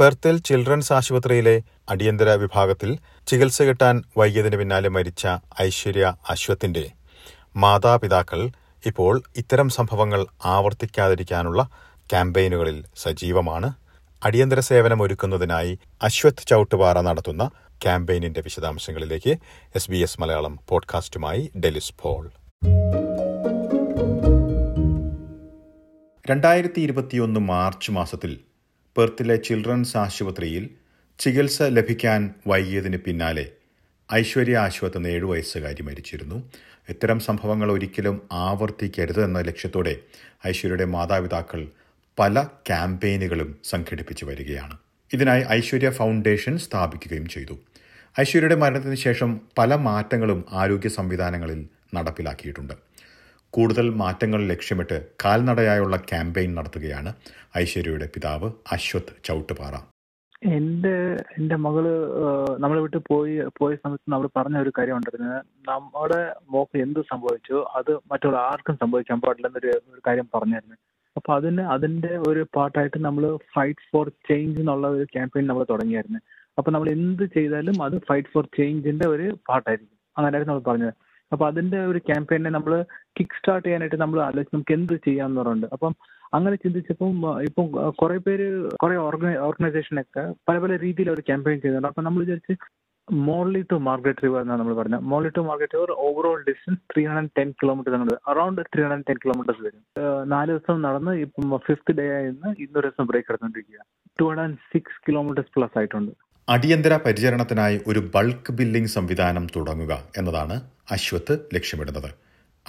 പെർത്തിൽ ചിൽഡ്രൻസ് ആശുപത്രിയിലെ അടിയന്തര വിഭാഗത്തിൽ ചികിത്സ കിട്ടാൻ വൈകിയതിന് പിന്നാലെ മരിച്ച ഐശ്വര്യ അശ്വത്തിന്റെ മാതാപിതാക്കൾ ഇപ്പോൾ ഇത്തരം സംഭവങ്ങൾ ആവർത്തിക്കാതിരിക്കാനുള്ള ക്യാമ്പയിനുകളിൽ സജീവമാണ്. അടിയന്തര സേവനം ഒരുക്കുന്നതിനായി അശ്വത്ത് ചൌട്ടുപാറ നടത്തുന്ന ക്യാമ്പയിനിന്റെ വിശദാംശങ്ങളിലേക്ക് SBS മലയാളം പോഡ്കാസ്റ്റുമായി ഡെലിസ് പോൾ. 2021 മാർച്ച് മാസത്തിൽ പെർത്തിലെ ചിൽഡ്രൻസ് ആശുപത്രിയിൽ ചികിത്സ ലഭിക്കാൻ വൈകിയതിന് പിന്നാലെ ഐശ്വര്യ ആശ്വത്ത് എന്ന 7 വയസ്സുകാരി മരിച്ചിരുന്നു. ഇത്തരം സംഭവങ്ങൾ ഒരിക്കലും ആവർത്തിക്കരുത് എന്ന ലക്ഷ്യത്തോടെ ഐശ്വര്യയുടെ മാതാപിതാക്കൾ പല ക്യാമ്പയിനുകളും സംഘടിപ്പിച്ചു വരികയാണ്. ഇതിനായി ഐശ്വര്യ ഫൗണ്ടേഷൻ സ്ഥാപിക്കുകയും ചെയ്തു. ഐശ്വര്യയുടെ മരണത്തിന് ശേഷം പല മാറ്റങ്ങളും ആരോഗ്യ സംവിധാനങ്ങളിൽ നടപ്പിലാക്കിയിട്ടുണ്ട്. കൂടുതൽ മാറ്റങ്ങൾ ലക്ഷ്യമിട്ട് കാൽനടയായുള്ള ക്യാമ്പയിൻ നടത്തുകയാണ് ഐശ്വര്യയുടെ പിതാവ് അശ്വത് ചൌട്ടുപാറ. എൻ്റെ മകള് നമ്മളെ വിട്ട് പോയ സമയത്ത് നമ്മൾ പറഞ്ഞ ഒരു കാര്യം ഉണ്ടായിരുന്നത്, നമ്മുടെ മോക്ക് എന്ത് സംഭവിച്ചു അത് മറ്റുള്ള ആർക്കും സംഭവിക്കാൻ പാടില്ലെന്നൊരു കാര്യം പറഞ്ഞായിരുന്നു. അപ്പൊ അതിന്റെ ഒരു പാർട്ടായിട്ട് നമ്മൾ ഫൈറ്റ് ഫോർ ചേഞ്ച് എന്നുള്ള ഒരു ക്യാമ്പയിൻ നമ്മൾ തുടങ്ങിയായിരുന്നു. അപ്പൊ നമ്മൾ എന്ത് ചെയ്താലും അത് ഫൈറ്റ് ഫോർ ചേഞ്ചിന്റെ ഒരു പാർട്ടായിരിക്കും, അങ്ങനെയായിരുന്നു നമ്മൾ പറഞ്ഞത്. അപ്പൊ അതിന്റെ ഒരു ക്യാമ്പയിനെ നമ്മൾ കിക്ക് സ്റ്റാർട്ട് ചെയ്യാനായിട്ട് നമ്മൾ ആലോചിച്ച് നമുക്ക് എന്ത് ചെയ്യാന്ന് പറഞ്ഞിട്ടുണ്ട്. അപ്പം അങ്ങനെ ചിന്തിച്ചപ്പം ഇപ്പം കുറെ ഓർഗനൈസേഷനൊക്കെ പല പല രീതിയിൽ ഒരു ക്യാമ്പയിൻ ചെയ്യുന്നുണ്ട്. അപ്പൊ നമ്മൾ വിചാരിച്ച് മോളി ടു മാർഗരറ്റ് റിവർ എന്നാണ് നമ്മൾ പറഞ്ഞത്. Molly to Margaret River overall distance 310 kilometres ആണ്, അറൌണ്ട് 310 കിലോമീറ്റേഴ്സ് വരും. 4 ദിവസം നടന്ന് ഇപ്പം 5th ഡേ ആയിരുന്നു, ഇന്നൊരു ദിവസം ബ്രേക്ക് എടുത്തുകൊണ്ടിരിക്കുക. 206 കിലോമീറ്റേഴ്സ് പ്ലസ് ആയിട്ടുണ്ട്. അടിയന്തര പരിചരണത്തിനായി ഒരു ബൾക്ക് ബില്ലിംഗ് സംവിധാനം തുടങ്ങുക എന്നതാണ് അശ്വത്ത് ലക്ഷ്യമിടുന്നത്.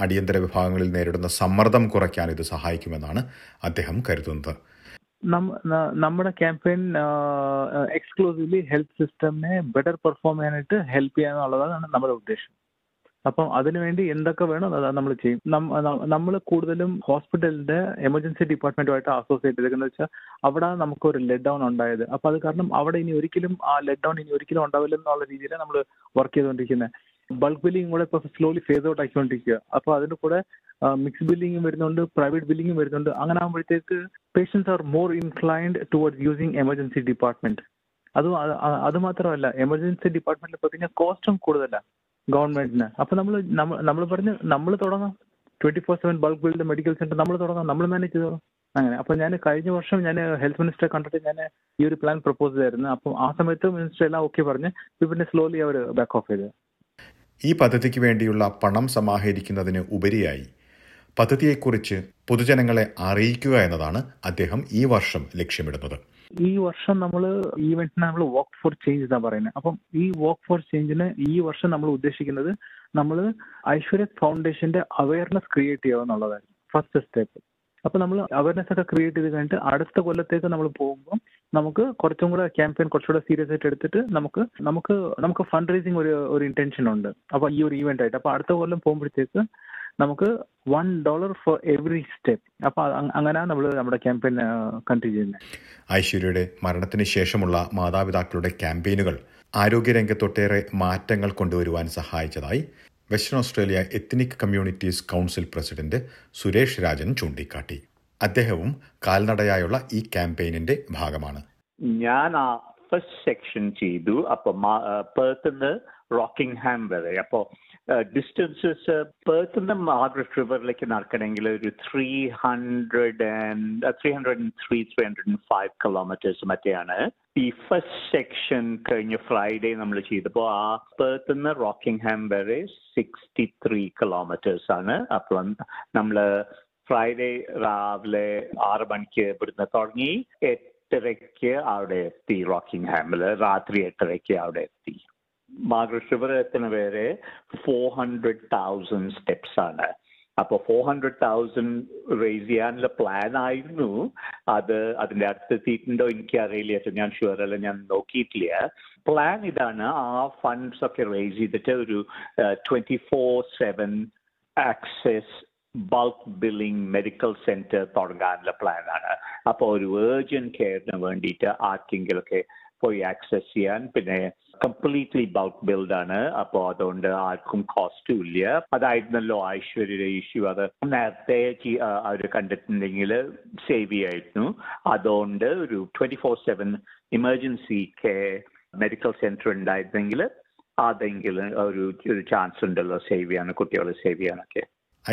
അടിയന്തര വിഭാഗങ്ങളിൽ നേരിടുന്ന സമ്മർദ്ദം കുറയ്ക്കാൻ ഇത് സഹായിക്കുമെന്നാണ് അദ്ദേഹം കരുതുന്നത്. നമ്മുടെ ക്യാമ്പയിൻ എക്സ്ക്ലൂസീവ്ലി ഹെൽത്ത് സിസ്റ്റമിനെ ബെറ്റർ പെർഫോം ചെയ്യാനായിട്ട് ഹെൽപ്പ് ചെയ്യുക എന്നുള്ളതാണ് നമ്മുടെ ഉദ്ദേശം. അപ്പം അതിനുവേണ്ടി എന്തൊക്കെ വേണം അത് നമ്മൾ ചെയ്യും. നമ്മൾ കൂടുതലും ഹോസ്പിറ്റലിന്റെ എമർജൻസി ഡിപ്പാർട്ട്മെന്റുമായിട്ട് അസോസിയേറ്റ് ചെയ്തേക്കുന്നത് വെച്ചാൽ അവിടെ നമുക്കൊരു ലെറ്റ് ഡൗൺ ഉണ്ടായത്. അപ്പം അത് കാരണം അവിടെ ആ ലെറ്റ് ഡൗൺ ഇനി ഒരിക്കലും ഉണ്ടാവില്ല എന്നുള്ള രീതിയിലാണ് നമ്മൾ വർക്ക് ചെയ്തുകൊണ്ടിരിക്കുന്നത്. ബൾക്ക് ബില്ലിംഗ് കൂടെ ഇപ്പോൾ സ്ലോലി ഫേസ് ഔട്ട് ആക്കിക്കൊണ്ടിരിക്കുക. അപ്പോൾ അതിൻ്റെ കൂടെ മിക്സ് ബില്ലിംഗും വരുന്നുണ്ട്, പ്രൈവറ്റ് ബില്ലിംഗും വരുന്നുണ്ട്. അങ്ങനെ ആകുമ്പോഴത്തേക്ക് patients are more inclined towards using emergency department. അത് മാത്രമല്ല, എമർജൻസി ഡിപ്പാർട്ട്മെന്റിൽ പറഞ്ഞാൽ കോസ്റ്റും കൂടുതലാണ് ഗവൺമെന്റിന്. അപ്പൊ നമ്മൾ പറഞ്ഞ് നമ്മൾ തുടങ്ങാം 24/7 ബൾക്ക് ബിൽഡ് മെഡിക്കൽ സെന്റർ നമ്മൾ തുടങ്ങാം, നമ്മൾ മാനേജ് ചെയ്തോളാം അങ്ങനെ. അപ്പൊ ഞാൻ കഴിഞ്ഞ വർഷം ഞാൻ ഹെൽത്ത് മിനിസ്റ്ററെ കണ്ടിട്ട് ഞാൻ ഈ ഒരു പ്ലാൻ പ്രപ്പോസ് ചെയ്തായിരുന്നു. അപ്പം ആ സമയത്ത് മിനിസ്റ്റർ എല്ലാം ഓക്കെ പറഞ്ഞ് പിന്നെ സ്ലോലി അവർ ബാക്ക് ഓഫ് ചെയ്ത്. ഈ പദ്ധതിക്ക് വേണ്ടിയുള്ള പണം സമാഹരിക്കുന്നതിന് ഉപരിയായി പദ്ധതിയെക്കുറിച്ച് പൊതുജനങ്ങളെ അറിയിക്കുക എന്നതാണ് അദ്ദേഹം ഈ വർഷം ലക്ഷ്യമിടുന്നത്. ഈ വർഷം നമ്മൾ ഈവെന്റിന് നമ്മൾ വോക്ക് ഫോർ ചേഞ്ച് എന്നാണ് പറയുന്നത്. അപ്പം ഈ വോക്ക് ഫോർ ചേഞ്ചിന് ഈ വർഷം നമ്മൾ ഉദ്ദേശിക്കുന്നത് നമ്മൾ ഐശ്വര്യ ഫൗണ്ടേഷന്റെ അവയർനെസ് ക്രിയേറ്റ് ചെയ്യുക എന്നുള്ളതായിരുന്നു ഫസ്റ്റ് സ്റ്റെപ്പ്. അപ്പൊ നമ്മൾ അവയർനെസ് ഒക്കെ ക്രിയേറ്റ് ചെയ്ത് കഴിഞ്ഞിട്ട് അടുത്ത കൊല്ലത്തേക്ക് നമ്മൾ പോകുമ്പോൾ നമുക്ക് കുറച്ചും കൂടെ ക്യാമ്പയിൻ കുറച്ചുകൂടെ സീരിയസ് ആയിട്ട് എടുത്തിട്ട് നമുക്ക് ഫണ്ട് റേസിംഗ് ഒരു ഇന്റൻഷൻ ഉണ്ട്. അപ്പൊ ഈ ഒരു ഈവെന്റ് ആയിട്ട് അപ്പൊ അടുത്ത കൊല്ലം പോകുമ്പോഴത്തേക്ക് നമുക്ക് $1 ഫോർ എവറി സ്റ്റെപ്പ്. അപ്പൊ അങ്ങനെയാണ് നമ്മൾ നമ്മുടെ ക്യാമ്പയിൻ കണ്ടിന്യൂ ചെയ്യുന്നത്. ഐശ്വര്യയുടെ മരണത്തിന് ശേഷമുള്ള മാതാപിതാക്കളുടെ ക്യാമ്പയിനുകൾ ആരോഗ്യരംഗത്തൊട്ടേറെ മാറ്റങ്ങൾ കൊണ്ടുവരുവാൻ സഹായിച്ചതായി Western Australia ethnic communities council president Suresh Rajan ചൂണ്ടിക്കാട്ടി. അദ്ദേഹവും കാൽനടയായുള്ള ഈ ക്യാമ്പയിനിന്റെ ഭാഗമാണ്. ഞാൻ ഫസ്റ്റ് സെക്ഷൻ ചെയ്തു. അപ്പൊ പെർത്തുനിന്ന് റോക്കിംഗ്ഹാം വരെ, അപ്പോൾ ഡിസ്റ്റൻസസ് പെർത്തുനിന്ന് മാർഗരറ്റ് റിവറിലേക്ക് നടക്കണമെങ്കിൽ ഒരു 305 കിലോമീറ്റേഴ്സ് മറ്റെയാണ്. ഈ ഫസ്റ്റ് സെക്ഷൻ കഴിഞ്ഞ ഫ്രൈഡേ നമ്മൾ ചെയ്തപ്പോൾ ആ പെർത്തുനിന്ന് റോക്കിംഗ്ഹാം വരെ 63 കിലോമീറ്റേഴ്സ് ആണ്. അപ്പോൾ നമ്മൾ ഫ്രൈഡേ രാവിലെ 6 മണിക്ക് ഇവിടുന്ന് തുടങ്ങി 8:30 അവിടെ എത്തി റോക്കിംഗ്ഹാമില്, രാത്രി 8:30 അവിടെ എത്തി. മാർഗരറ്റ് റിവർ എത്തുന്ന വരെ 400,000 സ്റ്റെപ്സ് ആണ്. അപ്പോൾ 400,000 റേസ് ചെയ്യാനുള്ള പ്ലാൻ ആയിരുന്നു. അതിന്റെ അടുത്തെത്തിയിട്ടുണ്ടോ എനിക്ക് അറിയില്ല, ഞാൻ ഷുവർ അല്ല, ഞാൻ നോക്കിയിട്ടില്ല. പ്ലാൻ ഇതാണ്, ആ ഫണ്ട്സ് ഒക്കെ റേസ് ചെയ്തിട്ട് ഒരു 24/7 access bulk billing medical centre തുടങ്ങാനുള്ള പ്ലാനാണ്. അപ്പോൾ ഒരു ഏർജന്റ് കെയറിന് വേണ്ടിയിട്ട് ആർക്കെങ്കിലൊക്കെ പോയി ആക്സസ് ചെയ്യാൻ, പിന്നെ കംപ്ലീറ്റ്ലി ബൾക്ക് ബിൽഡ് ആണ്. അപ്പോൾ അതുകൊണ്ട് ആർക്കും കോസ്റ്റും ഇല്ല. അതായിരുന്നല്ലോ ഐശ്വര്യയുടെ ഇഷ്യൂ. അത് നേരത്തെ അവർ കണ്ടിട്ടുണ്ടെങ്കിൽ സേവ് ചെയ്യായിരുന്നു. അതുകൊണ്ട് ഒരു 24/7 എമർജൻസി കെയർ മെഡിക്കൽ സെന്റർ ഉണ്ടായിരുന്നെങ്കിൽ അതെങ്കിലും ഒരു ചാൻസ് ഉണ്ടല്ലോ സേവ് ചെയ്യാൻ, കുട്ടികളെ സേവ് ചെയ്യാനൊക്കെ.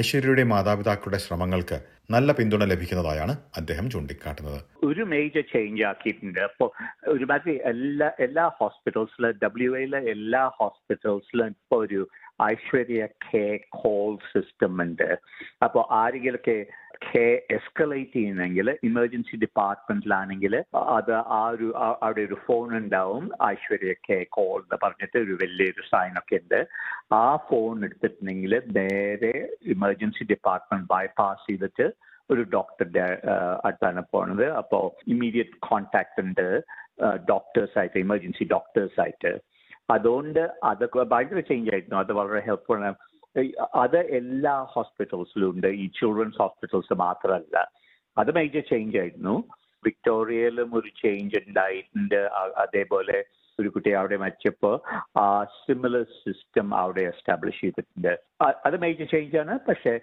ഐശ്വര്യയുടെ മാതാപിതാക്കളുടെ ശ്രമങ്ങൾക്ക് നല്ല പിന്തുണ ലഭിക്കുന്നതായാണ് അദ്ദേഹം ചൂണ്ടിക്കാട്ടുന്നത്. ഒരു മേജർ ചേഞ്ച് ആക്കിയിട്ടുണ്ട്. അപ്പോൾ ഒരുമാതിരി എല്ലാ ഹോസ്പിറ്റൽസിലും WAയിലെ എല്ലാ ഹോസ്പിറ്റൽസിലും ഇപ്പോൾ ഒരു ഐശ്വര്യ കെയർ കോൾ സിസ്റ്റം ഉണ്ട്. അപ്പോൾ ആരെങ്കിലൊക്കെ കെയർ എസ്കലേറ്റ് ചെയ്യുന്നെങ്കിൽ ഇമർജൻസി ഡിപ്പാർട്ട്മെന്റിലാണെങ്കിൽ അത് അവിടെ ഒരു ഫോൺ ഉണ്ടാവും, ഐശ്വര്യ കെയർ കോൾ എന്ന് പറഞ്ഞിട്ട് ഒരു വലിയൊരു സൈനൊക്കെ ഉണ്ട്. ആ ഫോൺ എടുത്തിട്ടുണ്ടെങ്കിൽ നേരെ ഇമർജൻസി ഡിപ്പാർട്ട്മെന്റ് ബൈപാസ് ചെയ്തിട്ട് ഒരു ഡോക്ടറുടെ അടുത്താണ് പോണത്. അപ്പോൾ ഇമ്മീഡിയറ്റ് കോൺടാക്ട് ഉണ്ട് ഡോക്ടേഴ്സായിട്ട്, ഇമർജൻസി ഡോക്ടേഴ്സായിട്ട്. അതുകൊണ്ട് അതൊക്കെ ഭയങ്കര ചേഞ്ച് ആയിരുന്നു. അത് വളരെ ഹെൽപ്ഫുൾ ആണ്. അത് എല്ലാ ഹോസ്പിറ്റൽസിലും ഉണ്ട്, ഈ ചിൽഡ്രൻസ് ഹോസ്പിറ്റൽസ് മാത്രമല്ല. അത് മേജർ ചേഞ്ച് ആയിരുന്നു. വിക്ടോറിയയിലും ഒരു ചേഞ്ച് ഉണ്ടായിട്ടുണ്ട്. അതേപോലെ ഒരു കുട്ടി അവിടെ മരിച്ചപ്പോൾ ആ സിമിലർ സിസ്റ്റം അവിടെ എസ്റ്റാബ്ലിഷ് ചെയ്തിട്ടുണ്ട്. അത് മേജർ ചേഞ്ച് ആണ്. പക്ഷെ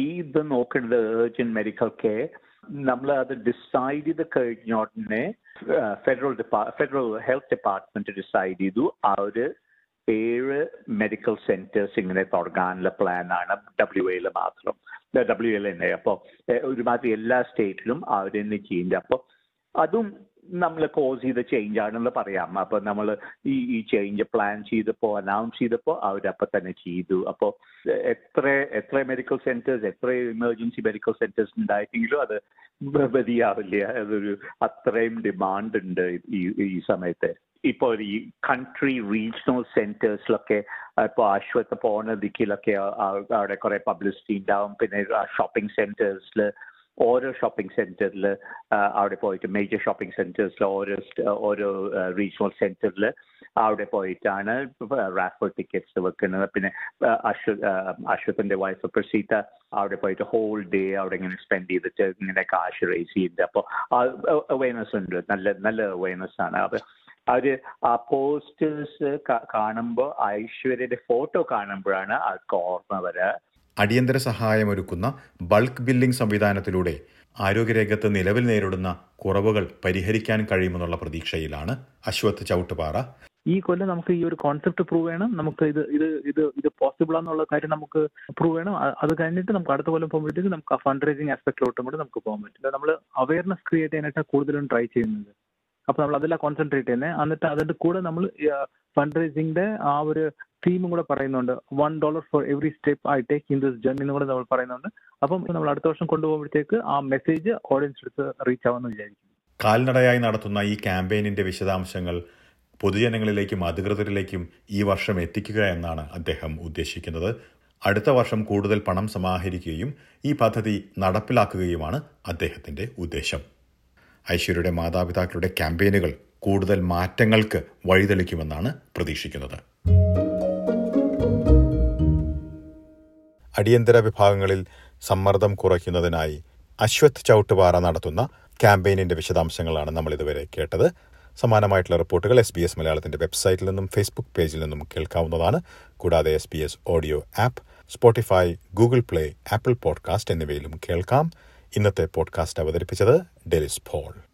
ഈ ഇത് നോക്കേണ്ടത് ഏർജന്റ് മെഡിക്കൽ കെയർ, നമ്മൾ അത് ഡിസൈഡ് ചെയ്ത് കഴിഞ്ഞ ഉടനെ ഫെഡറൽ ഹെൽത്ത് ഡിപ്പാർട്ട്മെന്റ് ഡിസൈഡ് ചെയ്തു. അവർ 7 മെഡിക്കൽ സെന്റേഴ്സ് ഇങ്ങനെ തുടങ്ങാനുള്ള പ്ലാനാണ് WAയിൽ മാത്രം, WAയിൽ തന്നെ. അപ്പോൾ ഒരുമാതിരി എല്ലാ സ്റ്റേറ്റിലും അവർ തന്നെ ചെയ്യുന്നത്. അപ്പോൾ അതും നമ്മൾ കോസ് ചെയ്ത ചേഞ്ച് ആണെന്ന് പറയാം. അപ്പോൾ നമ്മൾ ഈ ചേഞ്ച് പ്ലാൻ ചെയ്തപ്പോൾ അനൗൺസ് ചെയ്തപ്പോൾ അവരപ്പോൾ തന്നെ ചെയ്തു. അപ്പോൾ എത്ര മെഡിക്കൽ സെന്റേഴ്സ്, എത്ര എമർജൻസി മെഡിക്കൽ സെന്റേഴ്സ് ഉണ്ടായിട്ടെങ്കിലും അത് മതിയാവില്ല. അതൊരു അത്രയും ഡിമാൻഡ് ഉണ്ട് ഈ സമയത്ത്. ഇപ്പോൾ ഈ കൺട്രി റീജിയണൽ സെന്റേഴ്സിലൊക്കെ ഇപ്പോൾ അശ്വത്ത് പോണ ദിക്കിലൊക്കെ അവിടെ കുറെ പബ്ലിസിറ്റി ഉണ്ടാവും. പിന്നെ ഷോപ്പിംഗ് സെന്റേഴ്സിൽ, ഓരോ ഷോപ്പിംഗ് സെന്ററിൽ അവിടെ പോയിട്ട്, മേജർ ഷോപ്പിംഗ് സെന്റേഴ്സിൽ ഓരോ റീജിയണൽ സെന്ററിൽ അവിടെ പോയിട്ടാണ് റാഫർ ടിക്കറ്റ്സ് വെക്കുന്നത്. പിന്നെ അശ്വത്തിന്റെ വൈഫ് പ്രസീത അവിടെ പോയിട്ട് ഹോൾ ഡേ അവിടെ ഇങ്ങനെ സ്പെൻഡ് ചെയ്തിട്ട് ഇങ്ങനെ കാശ് റേസ് ചെയ്യുന്നുണ്ട്. അപ്പോൾ അവയർനെസ് ഉണ്ട്, നല്ല നല്ല അവയർനെസ് ആണ്. അവര് ആ പോസ്റ്റേഴ്സ് കാണുമ്പോൾ, ഐശ്വര്യയുടെ ഫോട്ടോ കാണുമ്പോഴാണ് അവർക്ക് ഓർമ്മ വരിക. അടിയന്തര സഹായമൊരുക്കുന്ന ബൾക്ക് ബില്ലിംഗ് സംവിധാനത്തിലൂടെ ആരോഗ്യരംഗത്ത് നിലവിൽ നേരിടുന്ന കുറവുകൾ പരിഹരിക്കാൻ കഴിയുമെന്നുള്ള പ്രതീക്ഷയിലാണ് അശ്വത്ത് ചൗട്ടുപാറ. ഈ കൊല്ലം നമുക്ക് ഈ ഒരു കോൺസെപ്റ്റ് പ്രൂവ് ചെയ്യണം. നമുക്ക് ഇത് ഇത് ഇത് ഇത് പോസിബിൾ ആണെന്നുള്ള കാര്യം നമുക്ക് പ്രൂവ് ചെയ്യണം. അത് കഴിഞ്ഞിട്ട് നമുക്ക് അടുത്ത കൊല്ലം പോകുമ്പോഴത്തേക്ക് നമുക്ക് ആ ഫണ്ട് റേസിംഗ് ആസ്പെക്റ്റിലോട്ടും കൂടി നമുക്ക് പോകാൻ പറ്റില്ല. നമ്മൾ അവയർനെസ് ക്രിയേറ്റ് ചെയ്യാനായിട്ടാണ് കൂടുതലും ട്രൈ ചെയ്യുന്നത്. അപ്പോൾ നമ്മൾ അതെല്ലാം കോൺസെൻട്രേറ്റ് ചെയ്യുന്നത്. എന്നിട്ട് അതിൻ്റെ കൂടെ നമ്മൾ ഫണ്ട് റേസിംഗിന്റെ ആ ഒരു തീമും കൂടെ പറയുന്നുണ്ട്. $1 for every step I take in this journey എന്നും കൂടെ നമ്മൾ പറയുന്നുണ്ട്. അപ്പം നമ്മൾ അടുത്ത വർഷം കൊണ്ടുപോകുമ്പോഴത്തേക്ക് ആ മെസ്സേജ് ഓഡിയൻസ് എടുത്ത് റീച്ച് ആവുമെന്ന് വിചാരിക്കും. കാൽനടയായി നടത്തുന്ന ഈ ക്യാമ്പയിനിന്റെ വിശദാംശങ്ങൾ പൊതുജനങ്ങളിലേക്കും അധികൃതരിലേക്കും ഈ വർഷം എത്തിക്കുക എന്നാണ് അദ്ദേഹം ഉദ്ദേശിക്കുന്നത്. അടുത്ത വർഷം കൂടുതൽ പണം സമാഹരിക്കുകയും ഈ പദ്ധതി നടപ്പിലാക്കുകയുമാണ് അദ്ദേഹത്തിന്റെ ഉദ്ദേശം. ഐശ്വര്യയുടെ മാതാപിതാക്കളുടെ ക്യാമ്പയിനുകൾ കൂടുതൽ മാറ്റങ്ങൾക്ക് വഴിതെളിക്കുമെന്നാണ് പ്രതീക്ഷിക്കുന്നത്. അടിയന്തര വിഭാഗങ്ങളിൽ സമ്മർദ്ദം കുറയ്ക്കുന്നതിനായി അശ്വത് ചൗട്ടുപാറ നടത്തുന്ന ക്യാമ്പയിനിന്റെ വിശദാംശങ്ങളാണ് നമ്മൾ ഇതുവരെ കേട്ടത്. സമാനമായിട്ടുള്ള റിപ്പോർട്ടുകൾ SBS മലയാളത്തിന്റെ വെബ്സൈറ്റിൽ നിന്നും ഫേസ്ബുക്ക് പേജിൽ നിന്നും കേൾക്കാവുന്നതാണ്. കൂടാതെ SBS audio app, Spotify, Google Play, Apple podcast എന്നിവയിലും കേൾക്കാം. ഇന്നത്തെ പോഡ്കാസ്റ്റ് അവതരിപ്പിച്ചത് ഡെലിസ് പോൾ.